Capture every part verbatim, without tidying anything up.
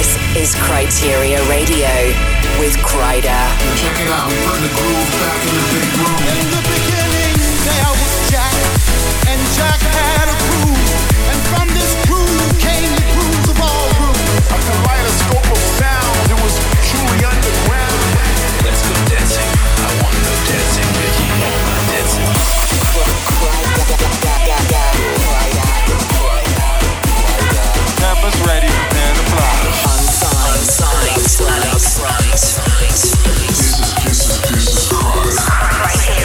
This is Criteria Radio with Kryder. Check it out, bring the groove back in the big room. In the beginning, there was Jack, and Jack had a groove, and from this groove came the grooves of all grooves. A kaleidoscope of sound, it was truly underground. Let's go dancing, I want to go dancing, Mickey, I'm dancing. Peppers ready, prepare to fly. Unsigned, unsigned, Alex Gusta. This is, this is, this is Kryder.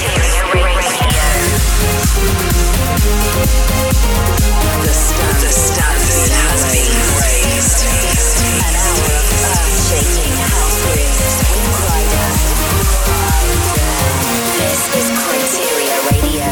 The standard, the standard has been raised. An hour of earth-shaking house grooves with Kryder. This is Criteria Radio.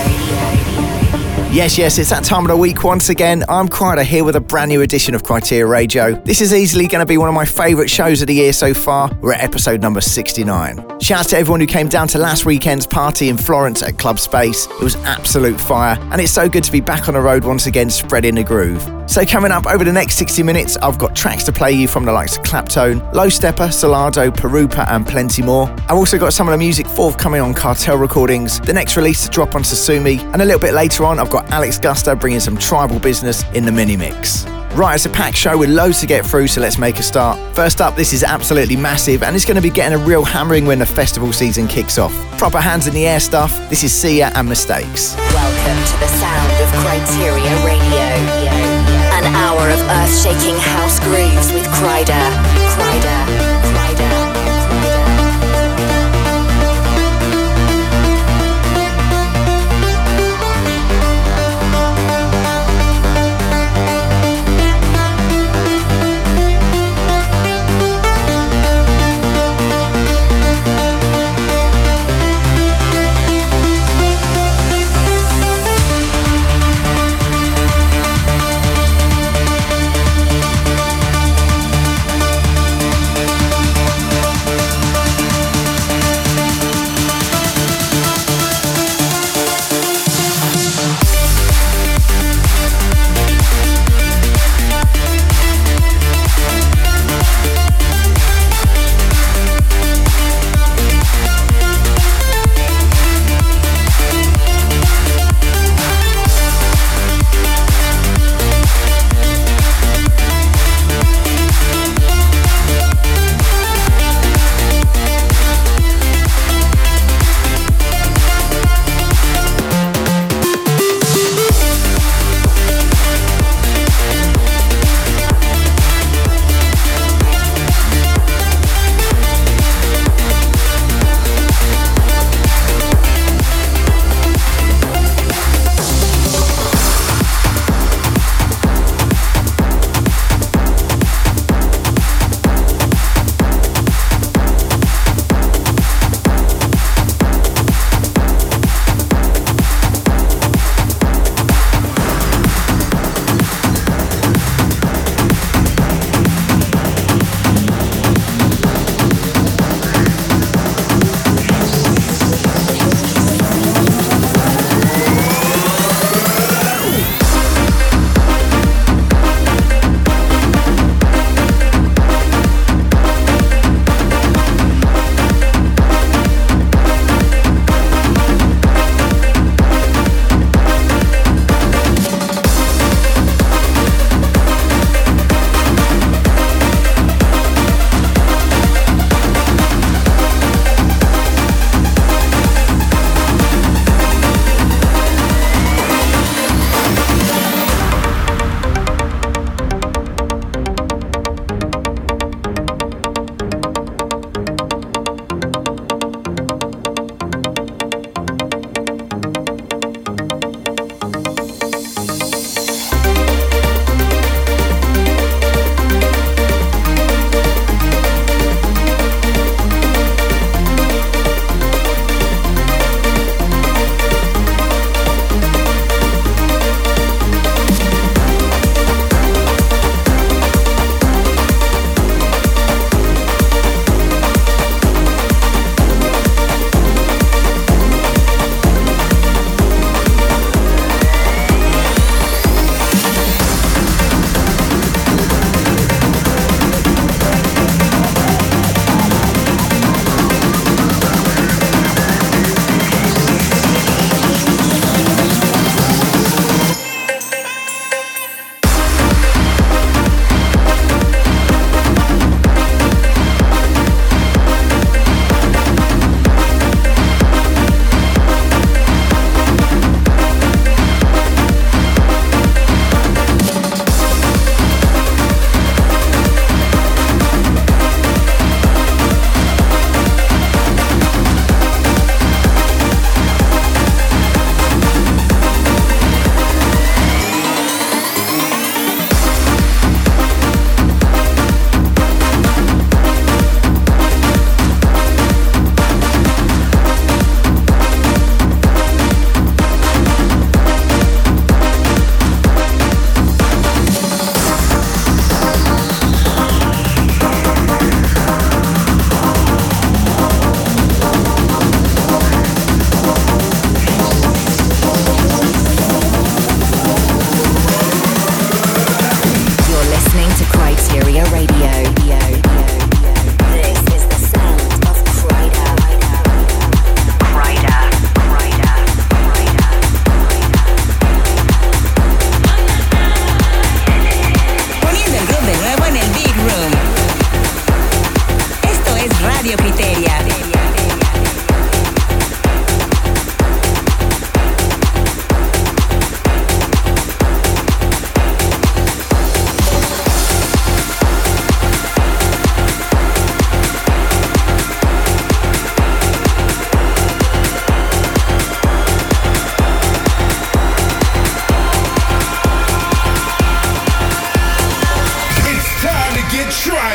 Yes, yes, it's that time of the week once again. I'm Kryder here with a brand new edition of Criteria Radio. This is easily going to be one of my favourite shows of the year so far. We're at episode number sixty-nine. Shouts to everyone who came down to last weekend's party in Florence at Club Space. It was absolute fire, and it's so good to be back on the road once again, spreading the groove. So coming up over the next sixty minutes, I've got tracks to play you from the likes of Claptone, Low Stepper, Solardo, Perupa and plenty more. I've also got some of the music forthcoming on Cartel Recordings, the next release to drop on Sosumi, and a little bit later on I've got Alex Gusta bringing some tribal business in the mini mix. Right, it's a packed show with loads to get through, so let's make a start. First up, this is absolutely massive, and it's going to be getting a real hammering when the festival season kicks off. Proper hands in the air stuff. This is Sia and Mistakes. Welcome to the sound of Criteria Radio. An hour of earth-shaking house grooves with Kryder. Kryder.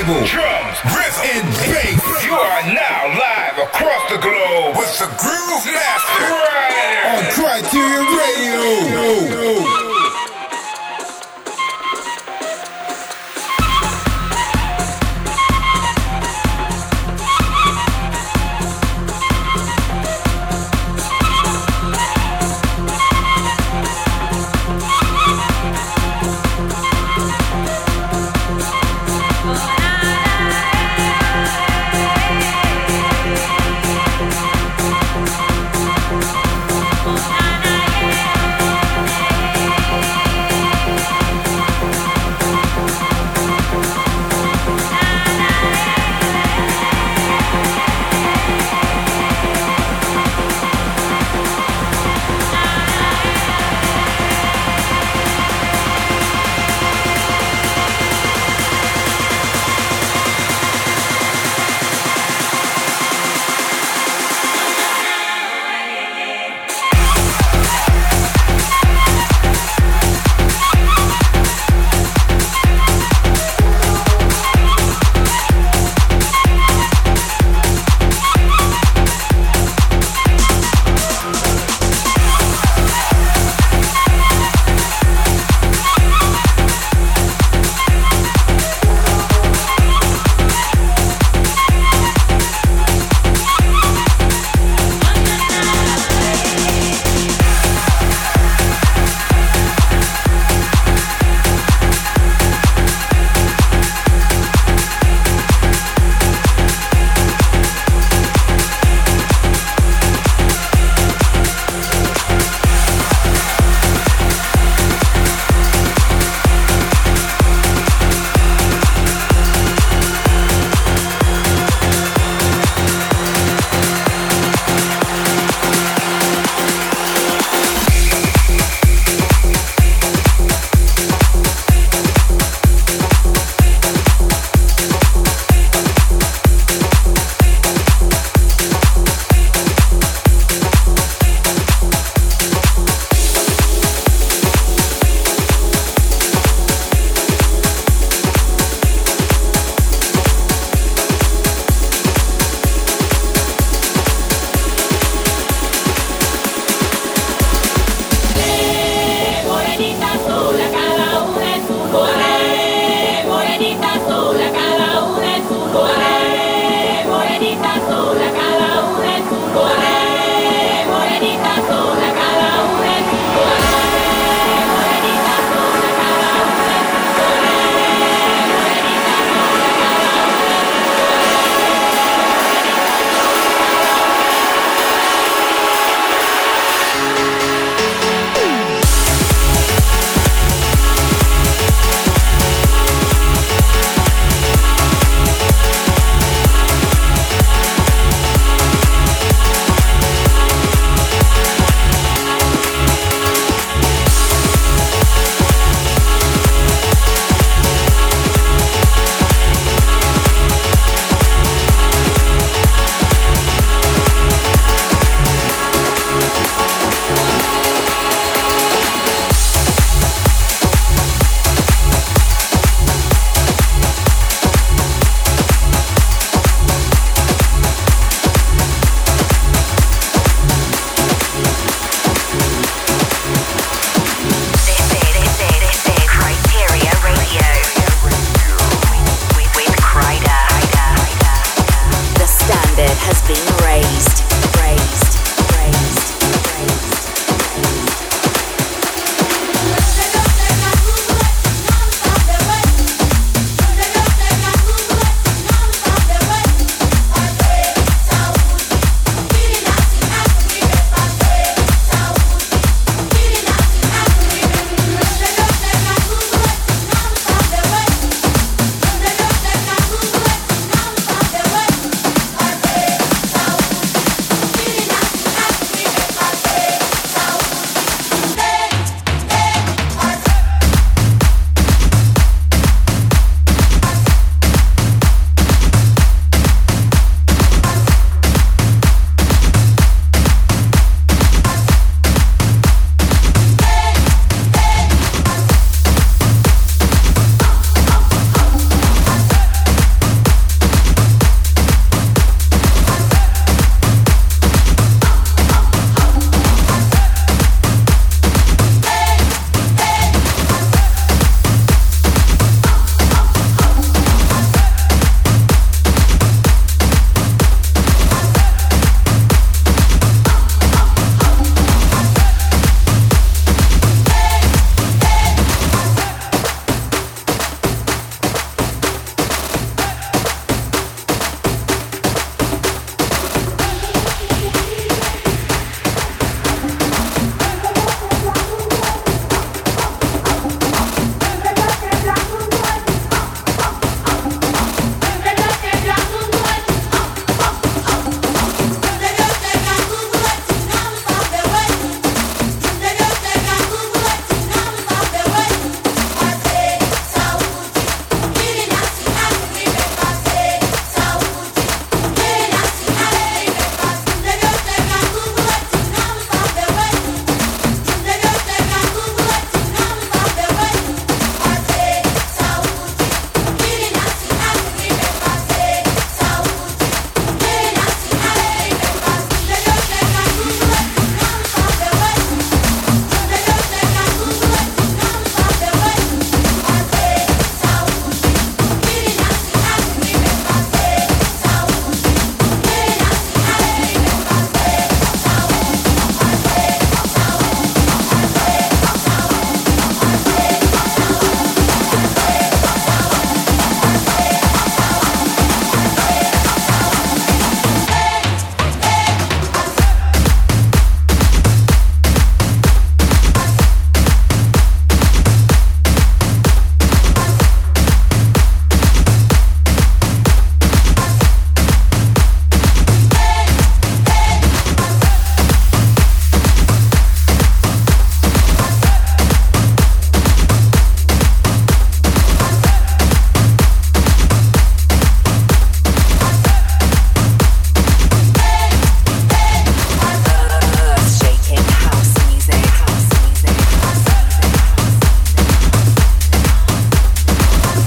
table. Drums, rhythm, and bass. You are now live across the globe with the Groove Master Ryder on Criteria Radio.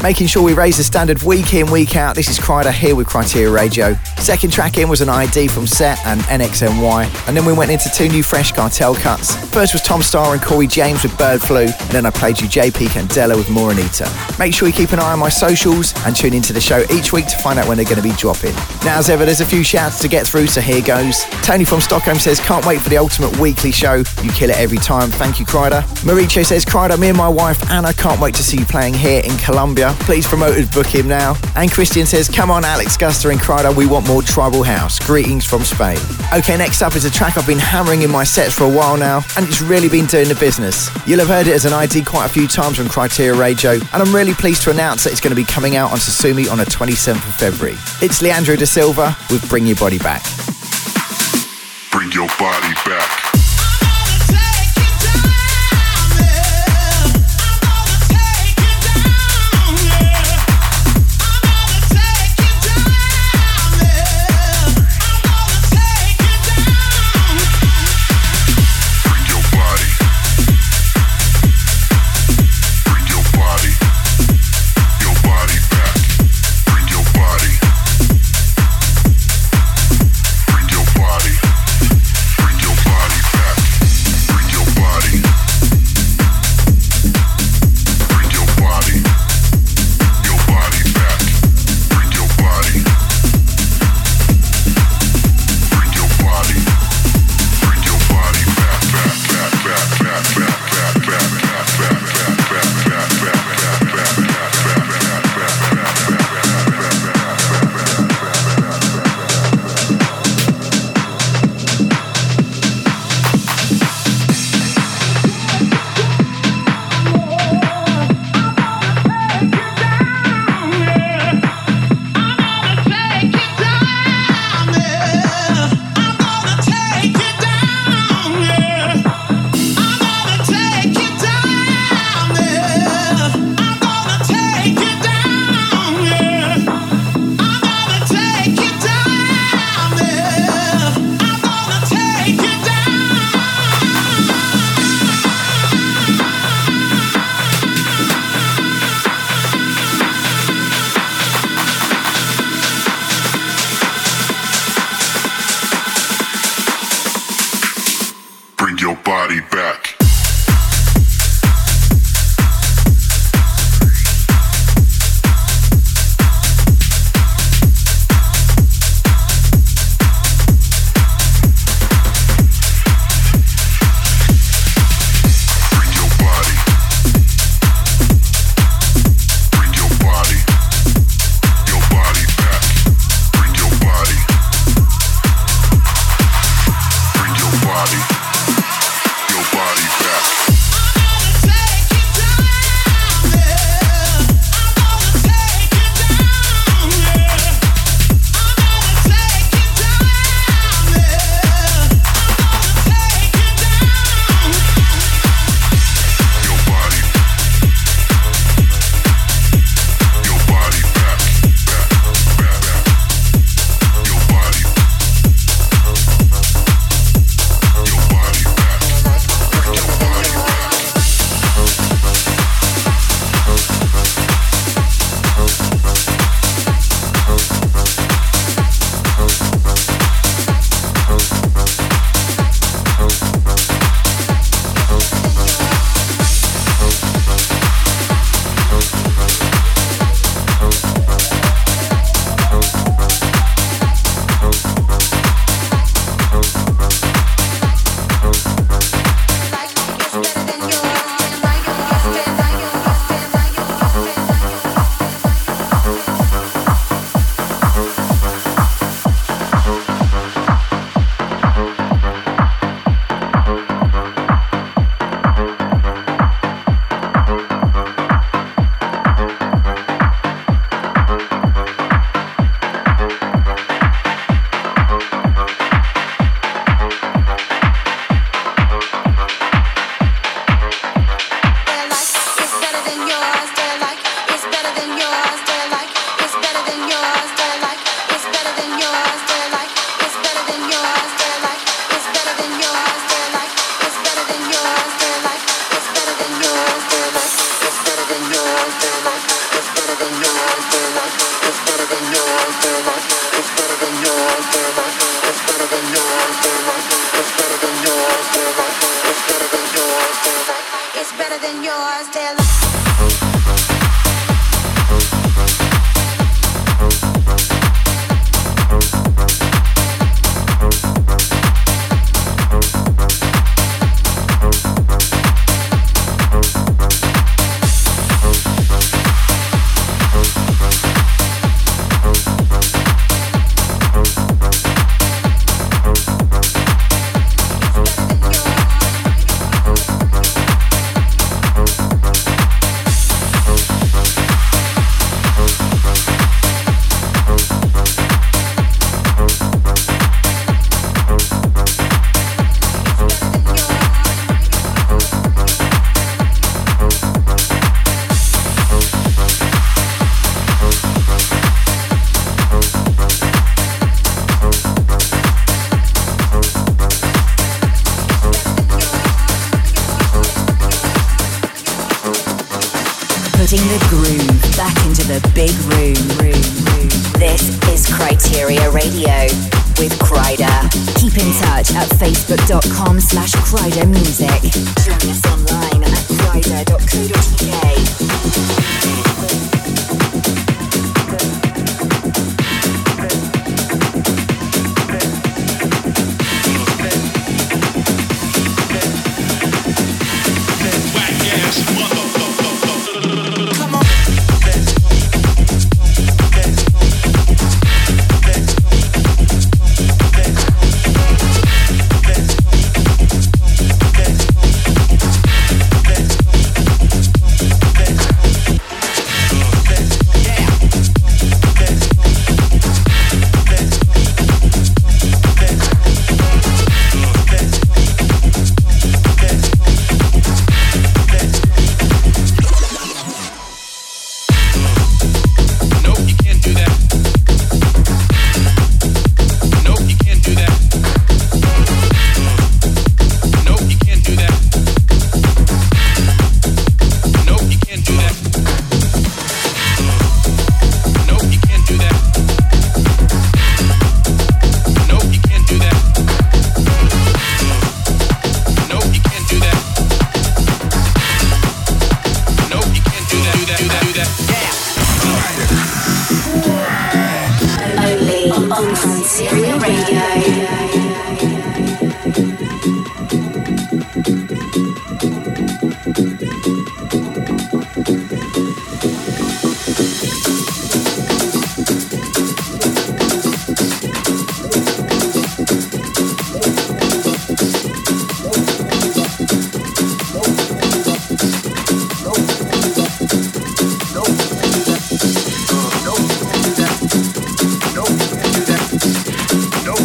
making sure we raise the standard week in, week out. This is Kryder here with Criteria Radio. Second track in was an I D from S E T and N X N Y, and then we went into two new fresh Cartel cuts. First was Tom Starr and Corey James with Bird Flu, and then I played you J P Candela with Moranita. Make sure you keep an eye on my socials and tune into the show each week to find out when they're going to be dropping. Now, as ever, there's a few shouts to get through, so here goes. Tony from Stockholm says, can't wait for the ultimate weekly show. You kill it every time. Thank you, Kryder. Maricho says, Kryder, me and my wife Anna can't wait to see you playing here in Colombia. Please promote and book him now. And Christian says, come on, Alex Gusta and Kryder, we want more tribal house. Greetings from Spain. Okay, next up is a track I've been hammering in my sets for a while now, and it's really been doing the business. You'll have heard it as an I D quite a few times on Criteria Radio, and I'm really pleased to announce that it's going to be coming out on Sosumi on the twenty-seventh of February. It's Leandro da Silva with Bring Your Body Back. Bring your body back. Nope.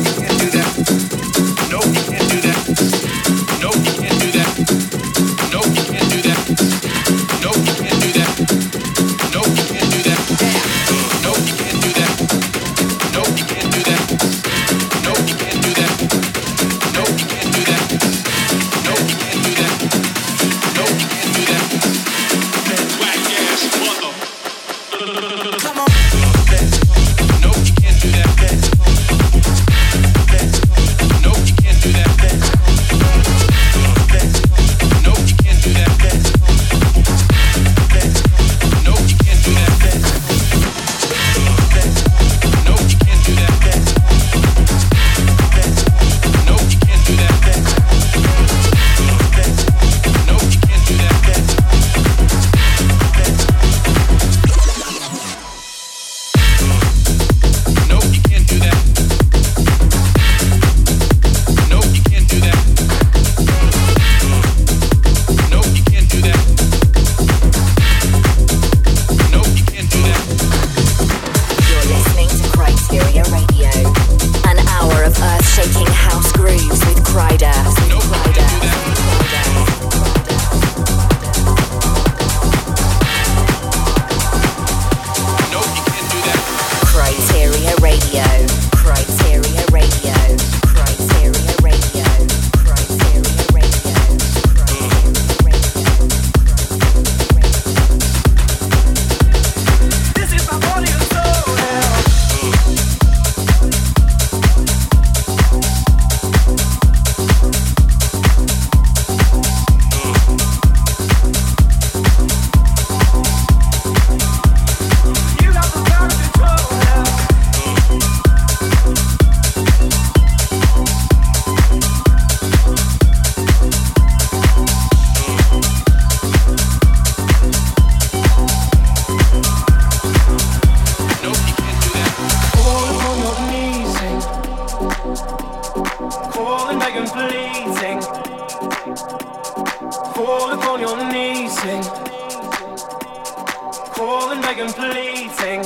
Falling, begging, pleading.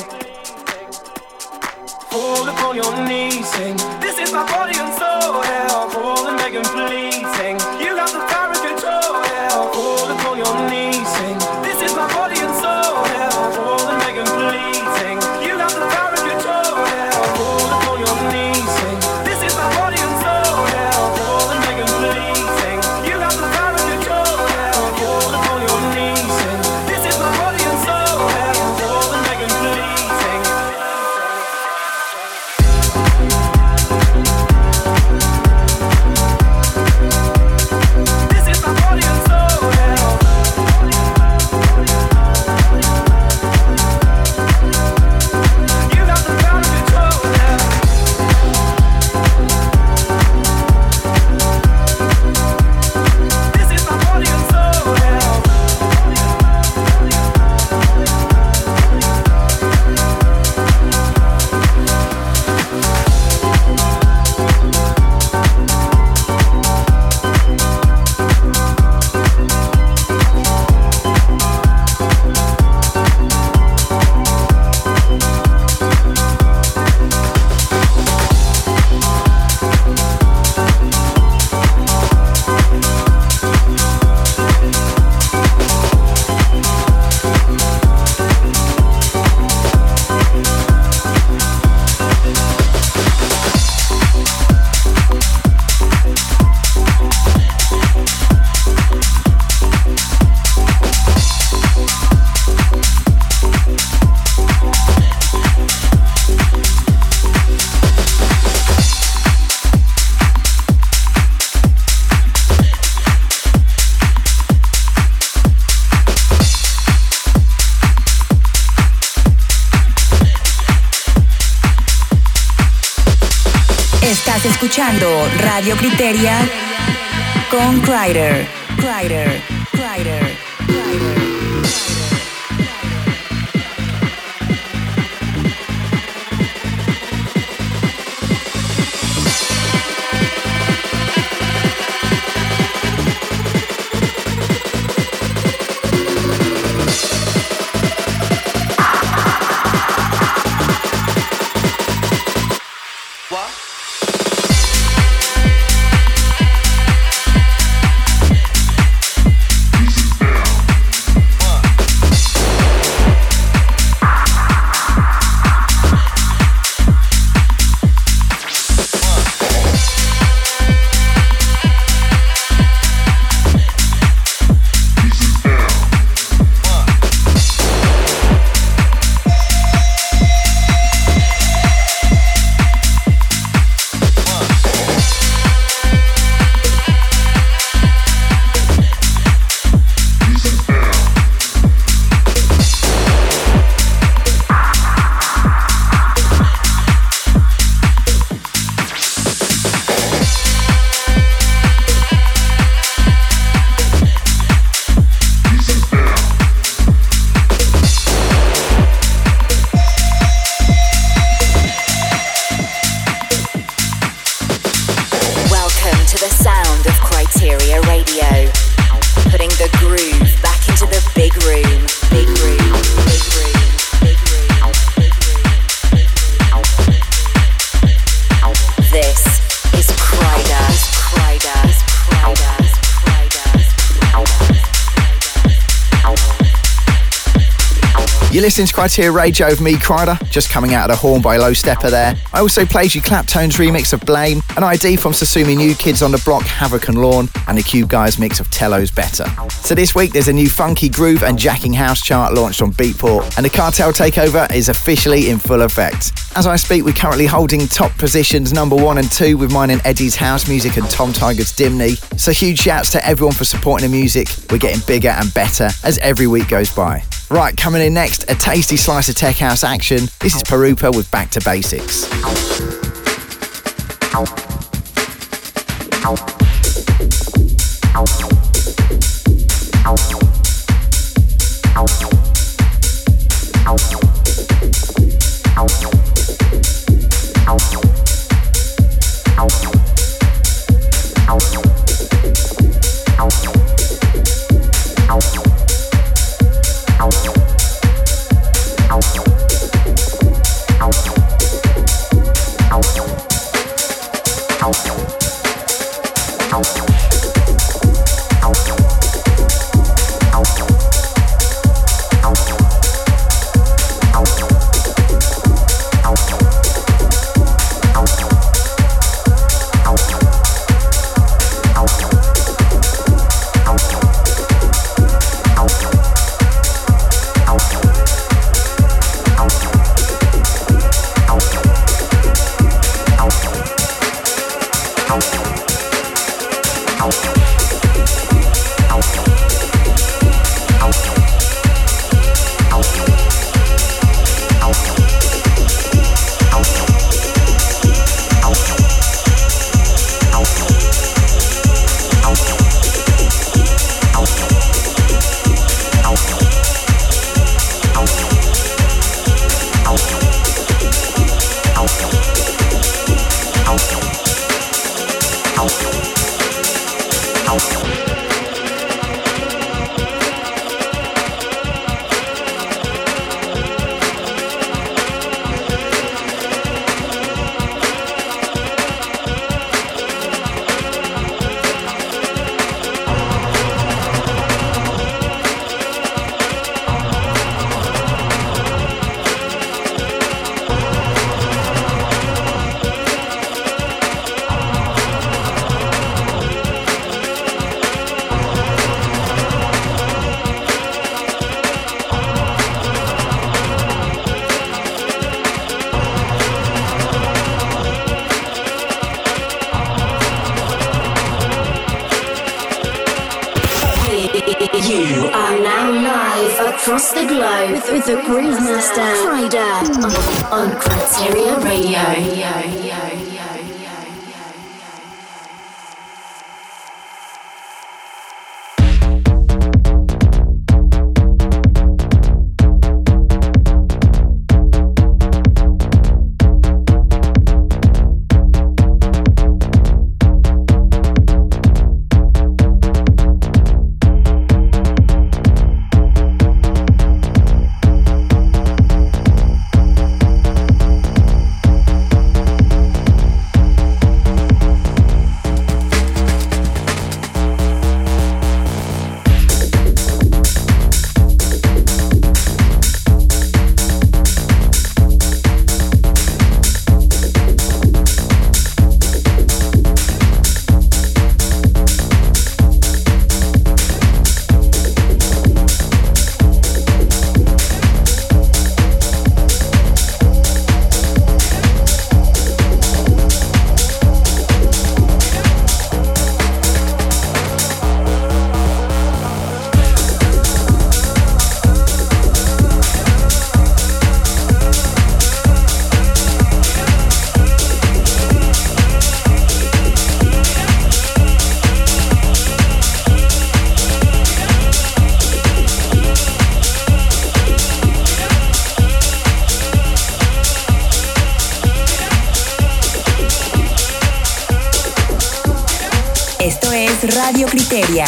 Fall upon your knees, sing. This is my body and soul, yeah. Falling, begging, pleading. You have the power and control, yeah. Fall upon your knees, sing. This is my body and soul, yeah. Falling, begging, pleading. You have the power and control, yeah. Fall upon your knees, sing. This is my body and soul, yeah. Falling, begging, pleading. You have the power and control, yeah. Fall upon your knees, sing. This is my body and soul, yeah. Falling, begging, pleading. Escuchando Radio Criteria con Kryder, Kryder, Kryder, Kryder. You're listening to Criteria Radio with me, Kryder, just coming out of the horn by Low Stepper there. I also played you Claptone's remix of Blame, an I D from Sosumi New Kids on the Block, Havoc and Lawn, and the Cube Guys mix of Tello's Better. So this week there's a new funky groove and jacking house chart launched on Beatport, and the Cartel takeover is officially in full effect. As I speak, we're currently holding top positions number one and two with mine and Eddie's House Music and Tom Tiger's Dimney. So huge shouts to everyone for supporting the music. We're getting bigger and better as every week goes by. Right, coming in next, a tasty slice of tech house action. This is Perupa with Back to Basics. Out. across the globe with, with the Groove Master Kryder on, on Criteria Radio. Criteria.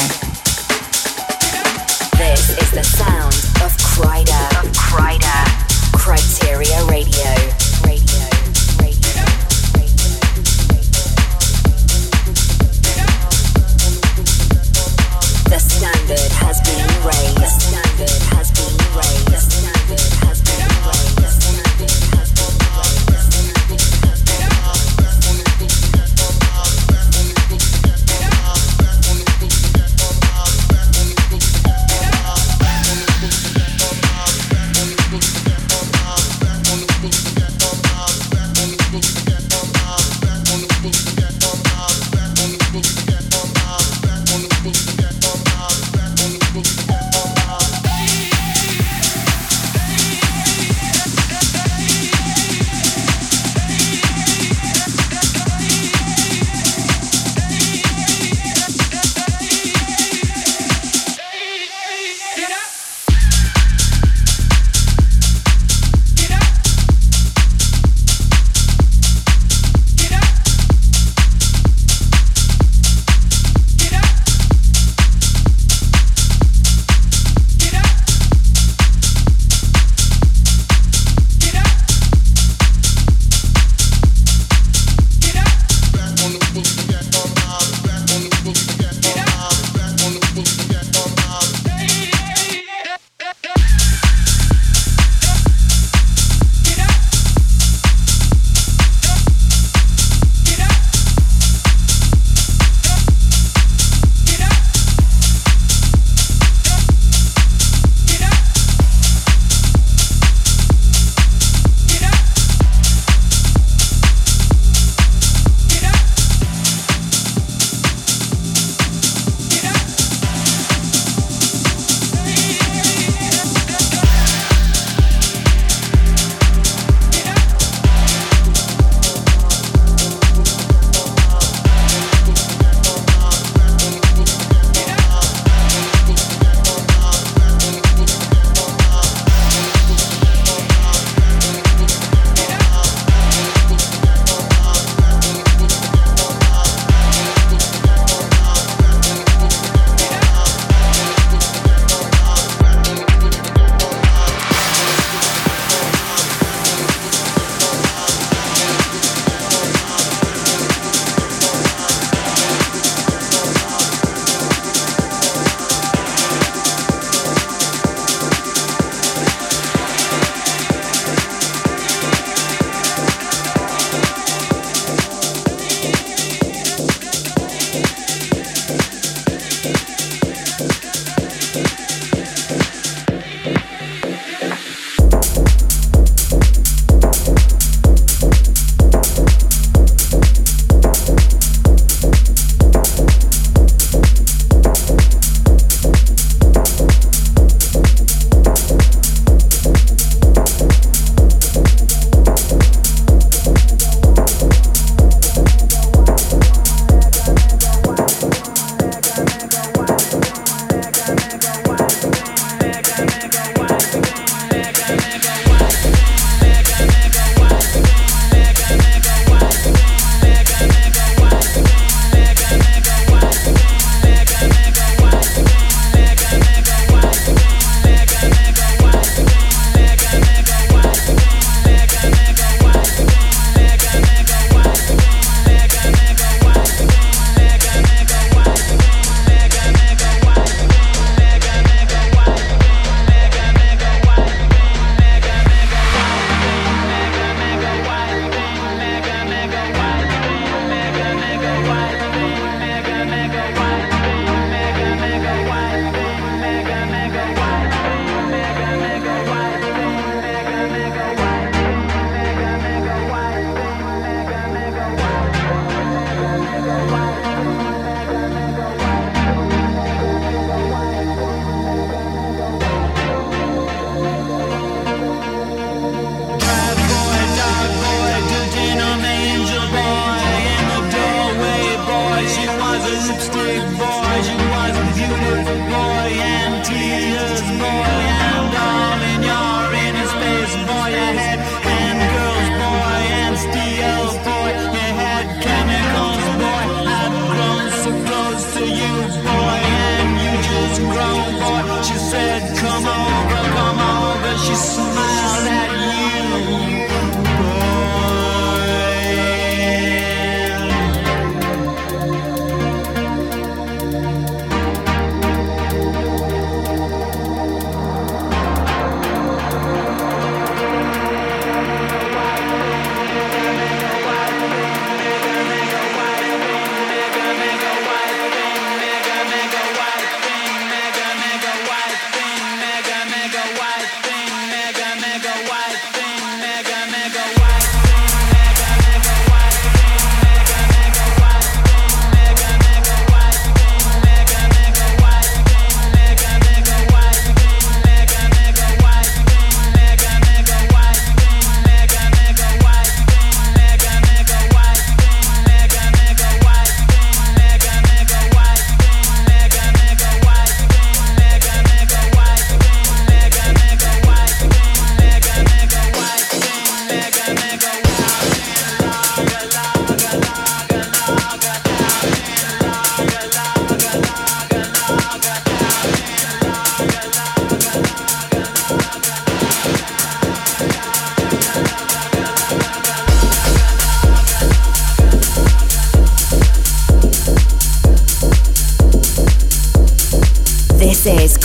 This is the sound of Kryder, of Kryder, Criteria Radio, radio, radio, radio. The standard has been raised, the standard has been raised, the standard has been raised, the standard has been raised, the standard has been raised, the standard has been raised. We'll be right back.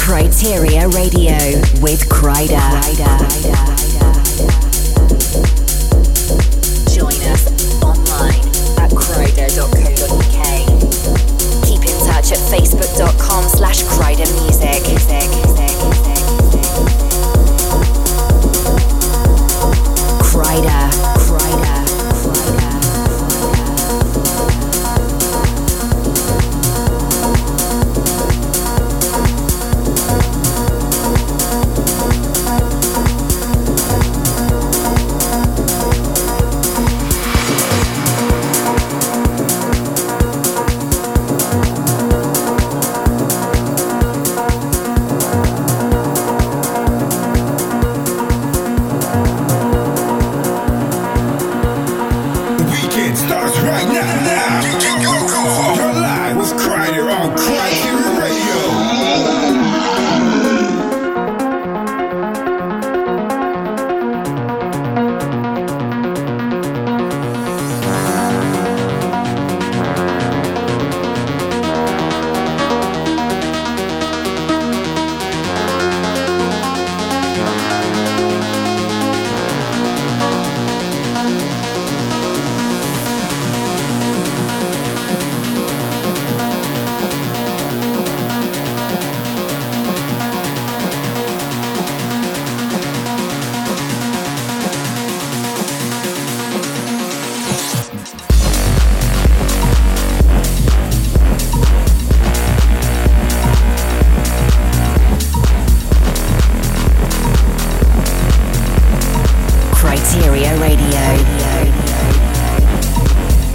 Criteria Radio with Kryder. Join us online at kryder dot co dot u k. Keep in touch at facebook.com slash Kryder Music. Kryder.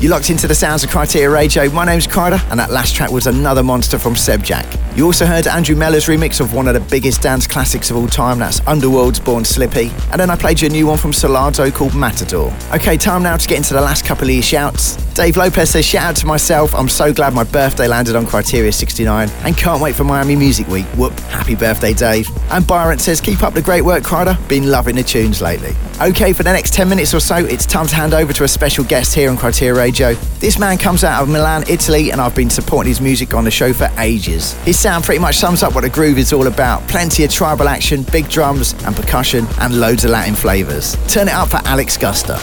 You're locked into the sounds of Criteria Radio. My name's Kryder, and that last track was another monster from Seb Jack. You also heard Andrew Meller's remix of one of the biggest dance classics of all time, that's Underworld's Born Slippy. And then I played you a new one from Solardo called Matador. Okay, time now to get into the last couple of your shouts. Dave Lopez says, shout out to myself, I'm so glad my birthday landed on Criteria sixty-nine and can't wait for Miami Music Week. Whoop, happy birthday, Dave. And Byron says, keep up the great work, Kryder, been loving the tunes lately. Okay, for the next ten minutes or so, it's time to hand over to a special guest here on Criteria Radio. This man comes out of Milan, Italy, and I've been supporting his music on the show for ages. His sound pretty much sums up what a groove is all about. Plenty of tribal action, big drums and percussion, and loads of Latin flavours. Turn it up for Alex Gusta.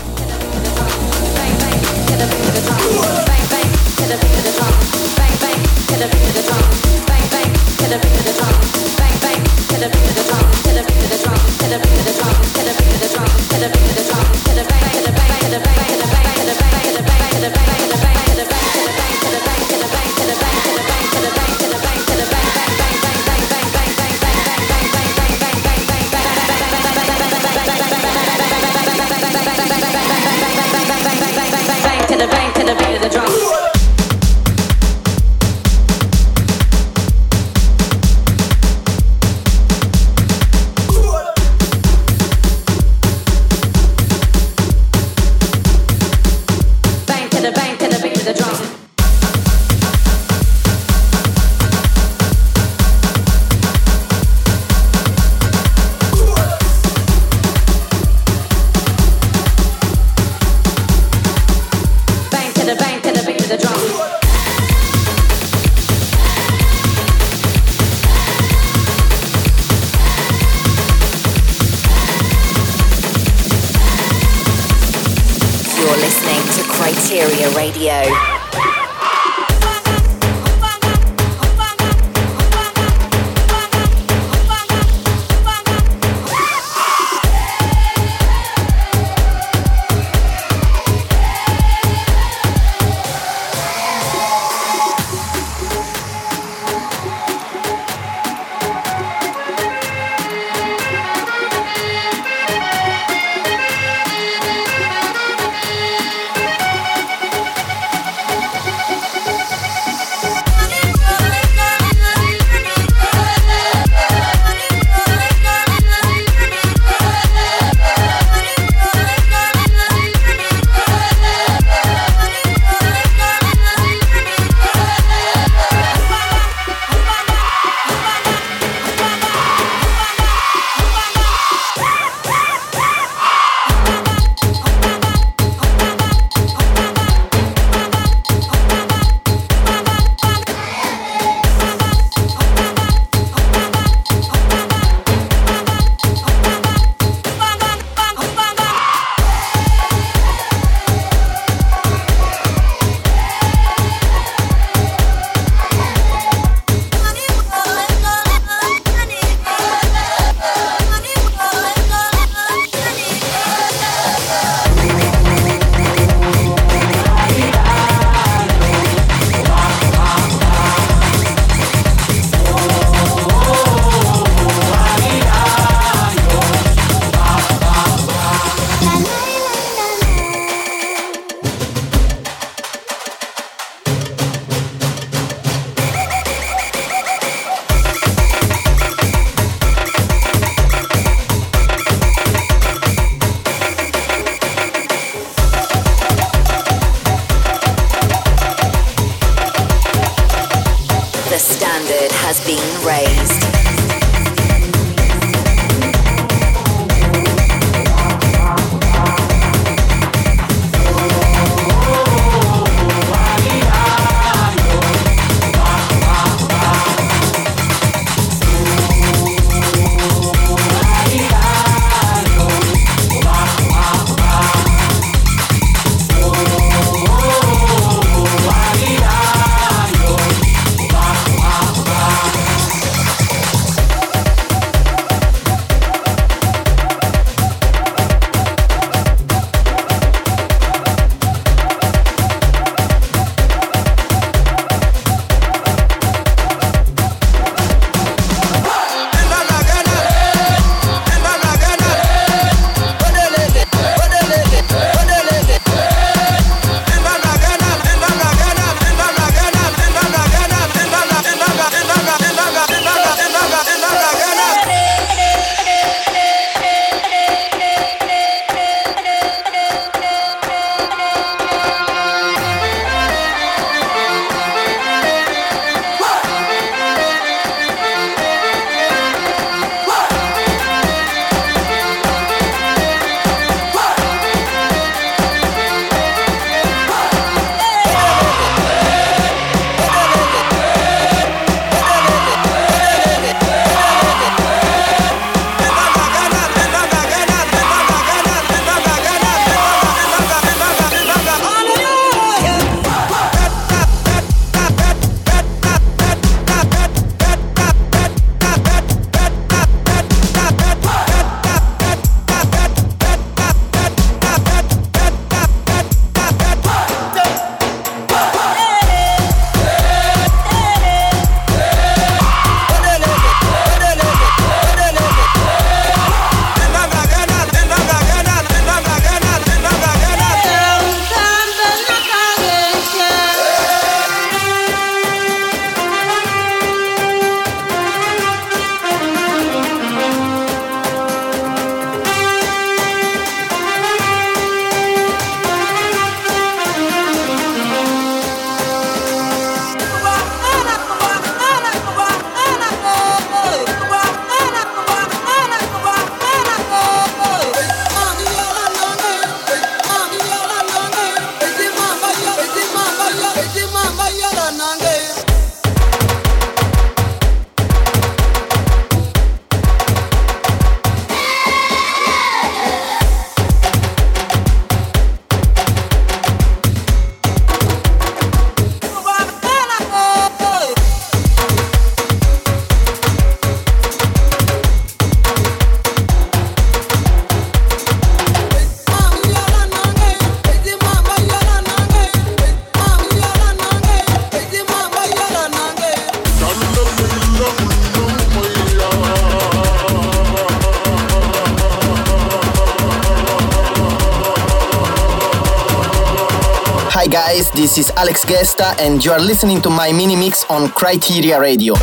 Hi guys, this is Alex Gusta and you are listening to my mini mix on Criteria Radio.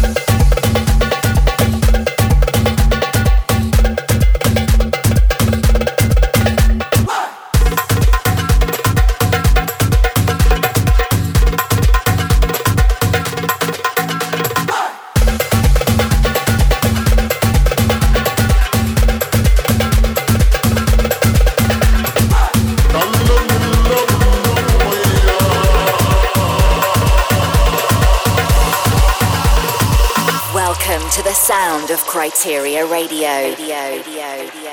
Sound of Criteria Radio. Radio, radio, radio.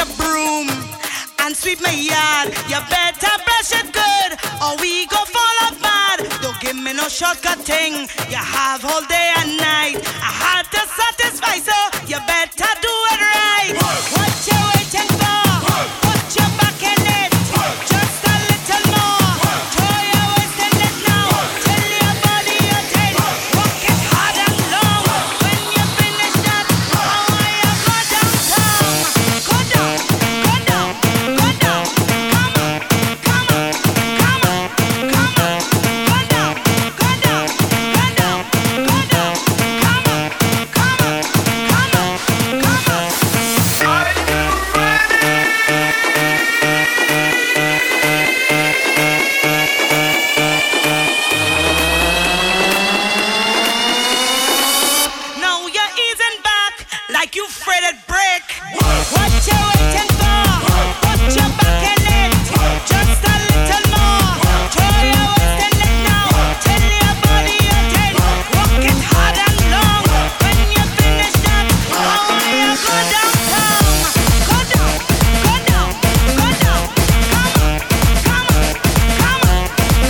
your broom and sweep my yard. You better brush it good or we go fall apart. Don't give me no shortcut thing. You have all day and night. I had to satisfy, so you better do it right. What you waiting for? Put your back in it. Just a little more. Throw your waist in it now. Tell your body you're dead. Work it hard and long. When you finish that, I want you go downtown. Go down, go down, go down. Come on, come on, come on, come on. Go down, go down, go down, go down. Come on, come on, come on, come on. Now you're easing back like you fretted brick. What you waiting for? Put your back in it. Just a little more. Throw your waist in it now. Tell your body you're dead. Work it hard and long. When you finish that, I want you go downtown. Go down, go down, go down. Come on, come on, come on,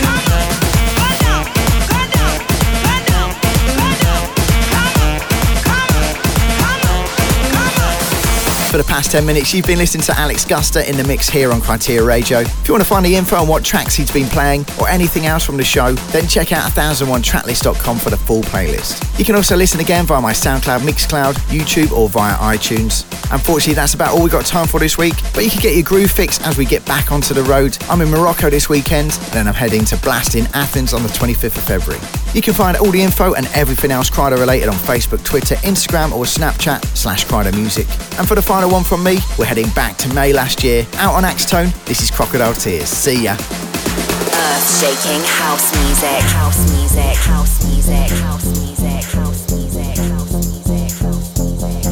come on. Go down, go down, go down, go down. Come on, come on, come on, come on. For the past ten minutes, you've been listening to Alex Gusta in the mix here on Criteria Radio. If you want to find the info on what tracks he's been playing or anything else from the show, then check out ten oh one tracklist dot com for the full playlist. You can also listen again via my SoundCloud, Mixcloud, YouTube or via iTunes. Unfortunately, that's about all we've got time for this week, but you can get your groove fix as we get back onto the road. I'm in Morocco this weekend, then I'm heading to Blast in Athens on the twenty-fifth of February. You can find all the info and everything else Kryder related on Facebook, Twitter, Instagram or Snapchat slash Crido Music. And for the final one from me, we're heading back to May last year, out on Axtone. This is Crocodile Tears. See ya. Earth-shaking house music, house music, house music, house music, house music, house music, house music, house music.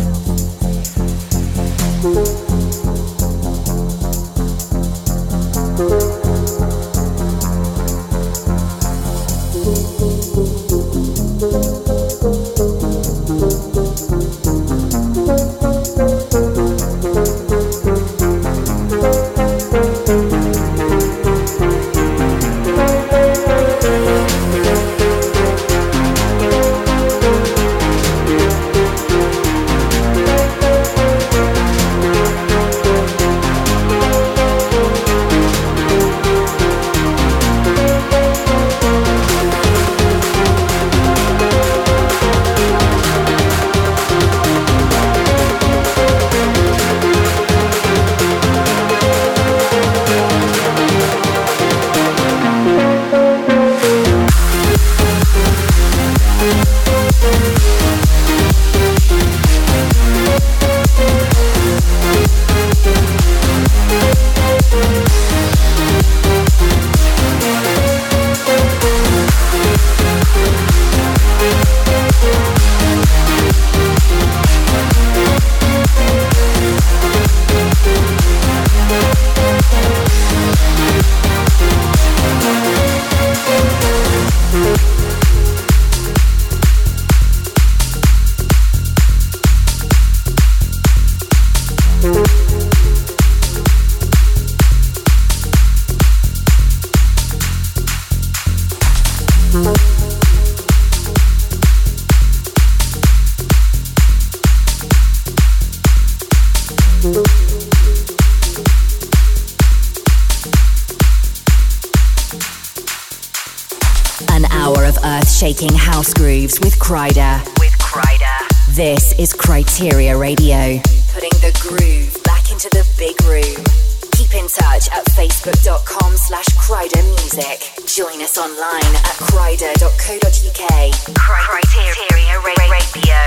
An hour of earth-shaking house grooves with Kryder. With Kryder. This is Criteria Radio. Putting the groove back into the big room. Keep in touch at facebook.com slash Kryder Music. Join us online at kryder dot co dot u k. Criteria Radio.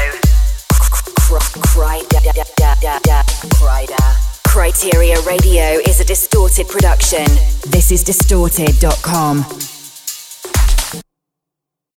Kryder. Criteria Radio is a Distorted production. This is distorted dot com.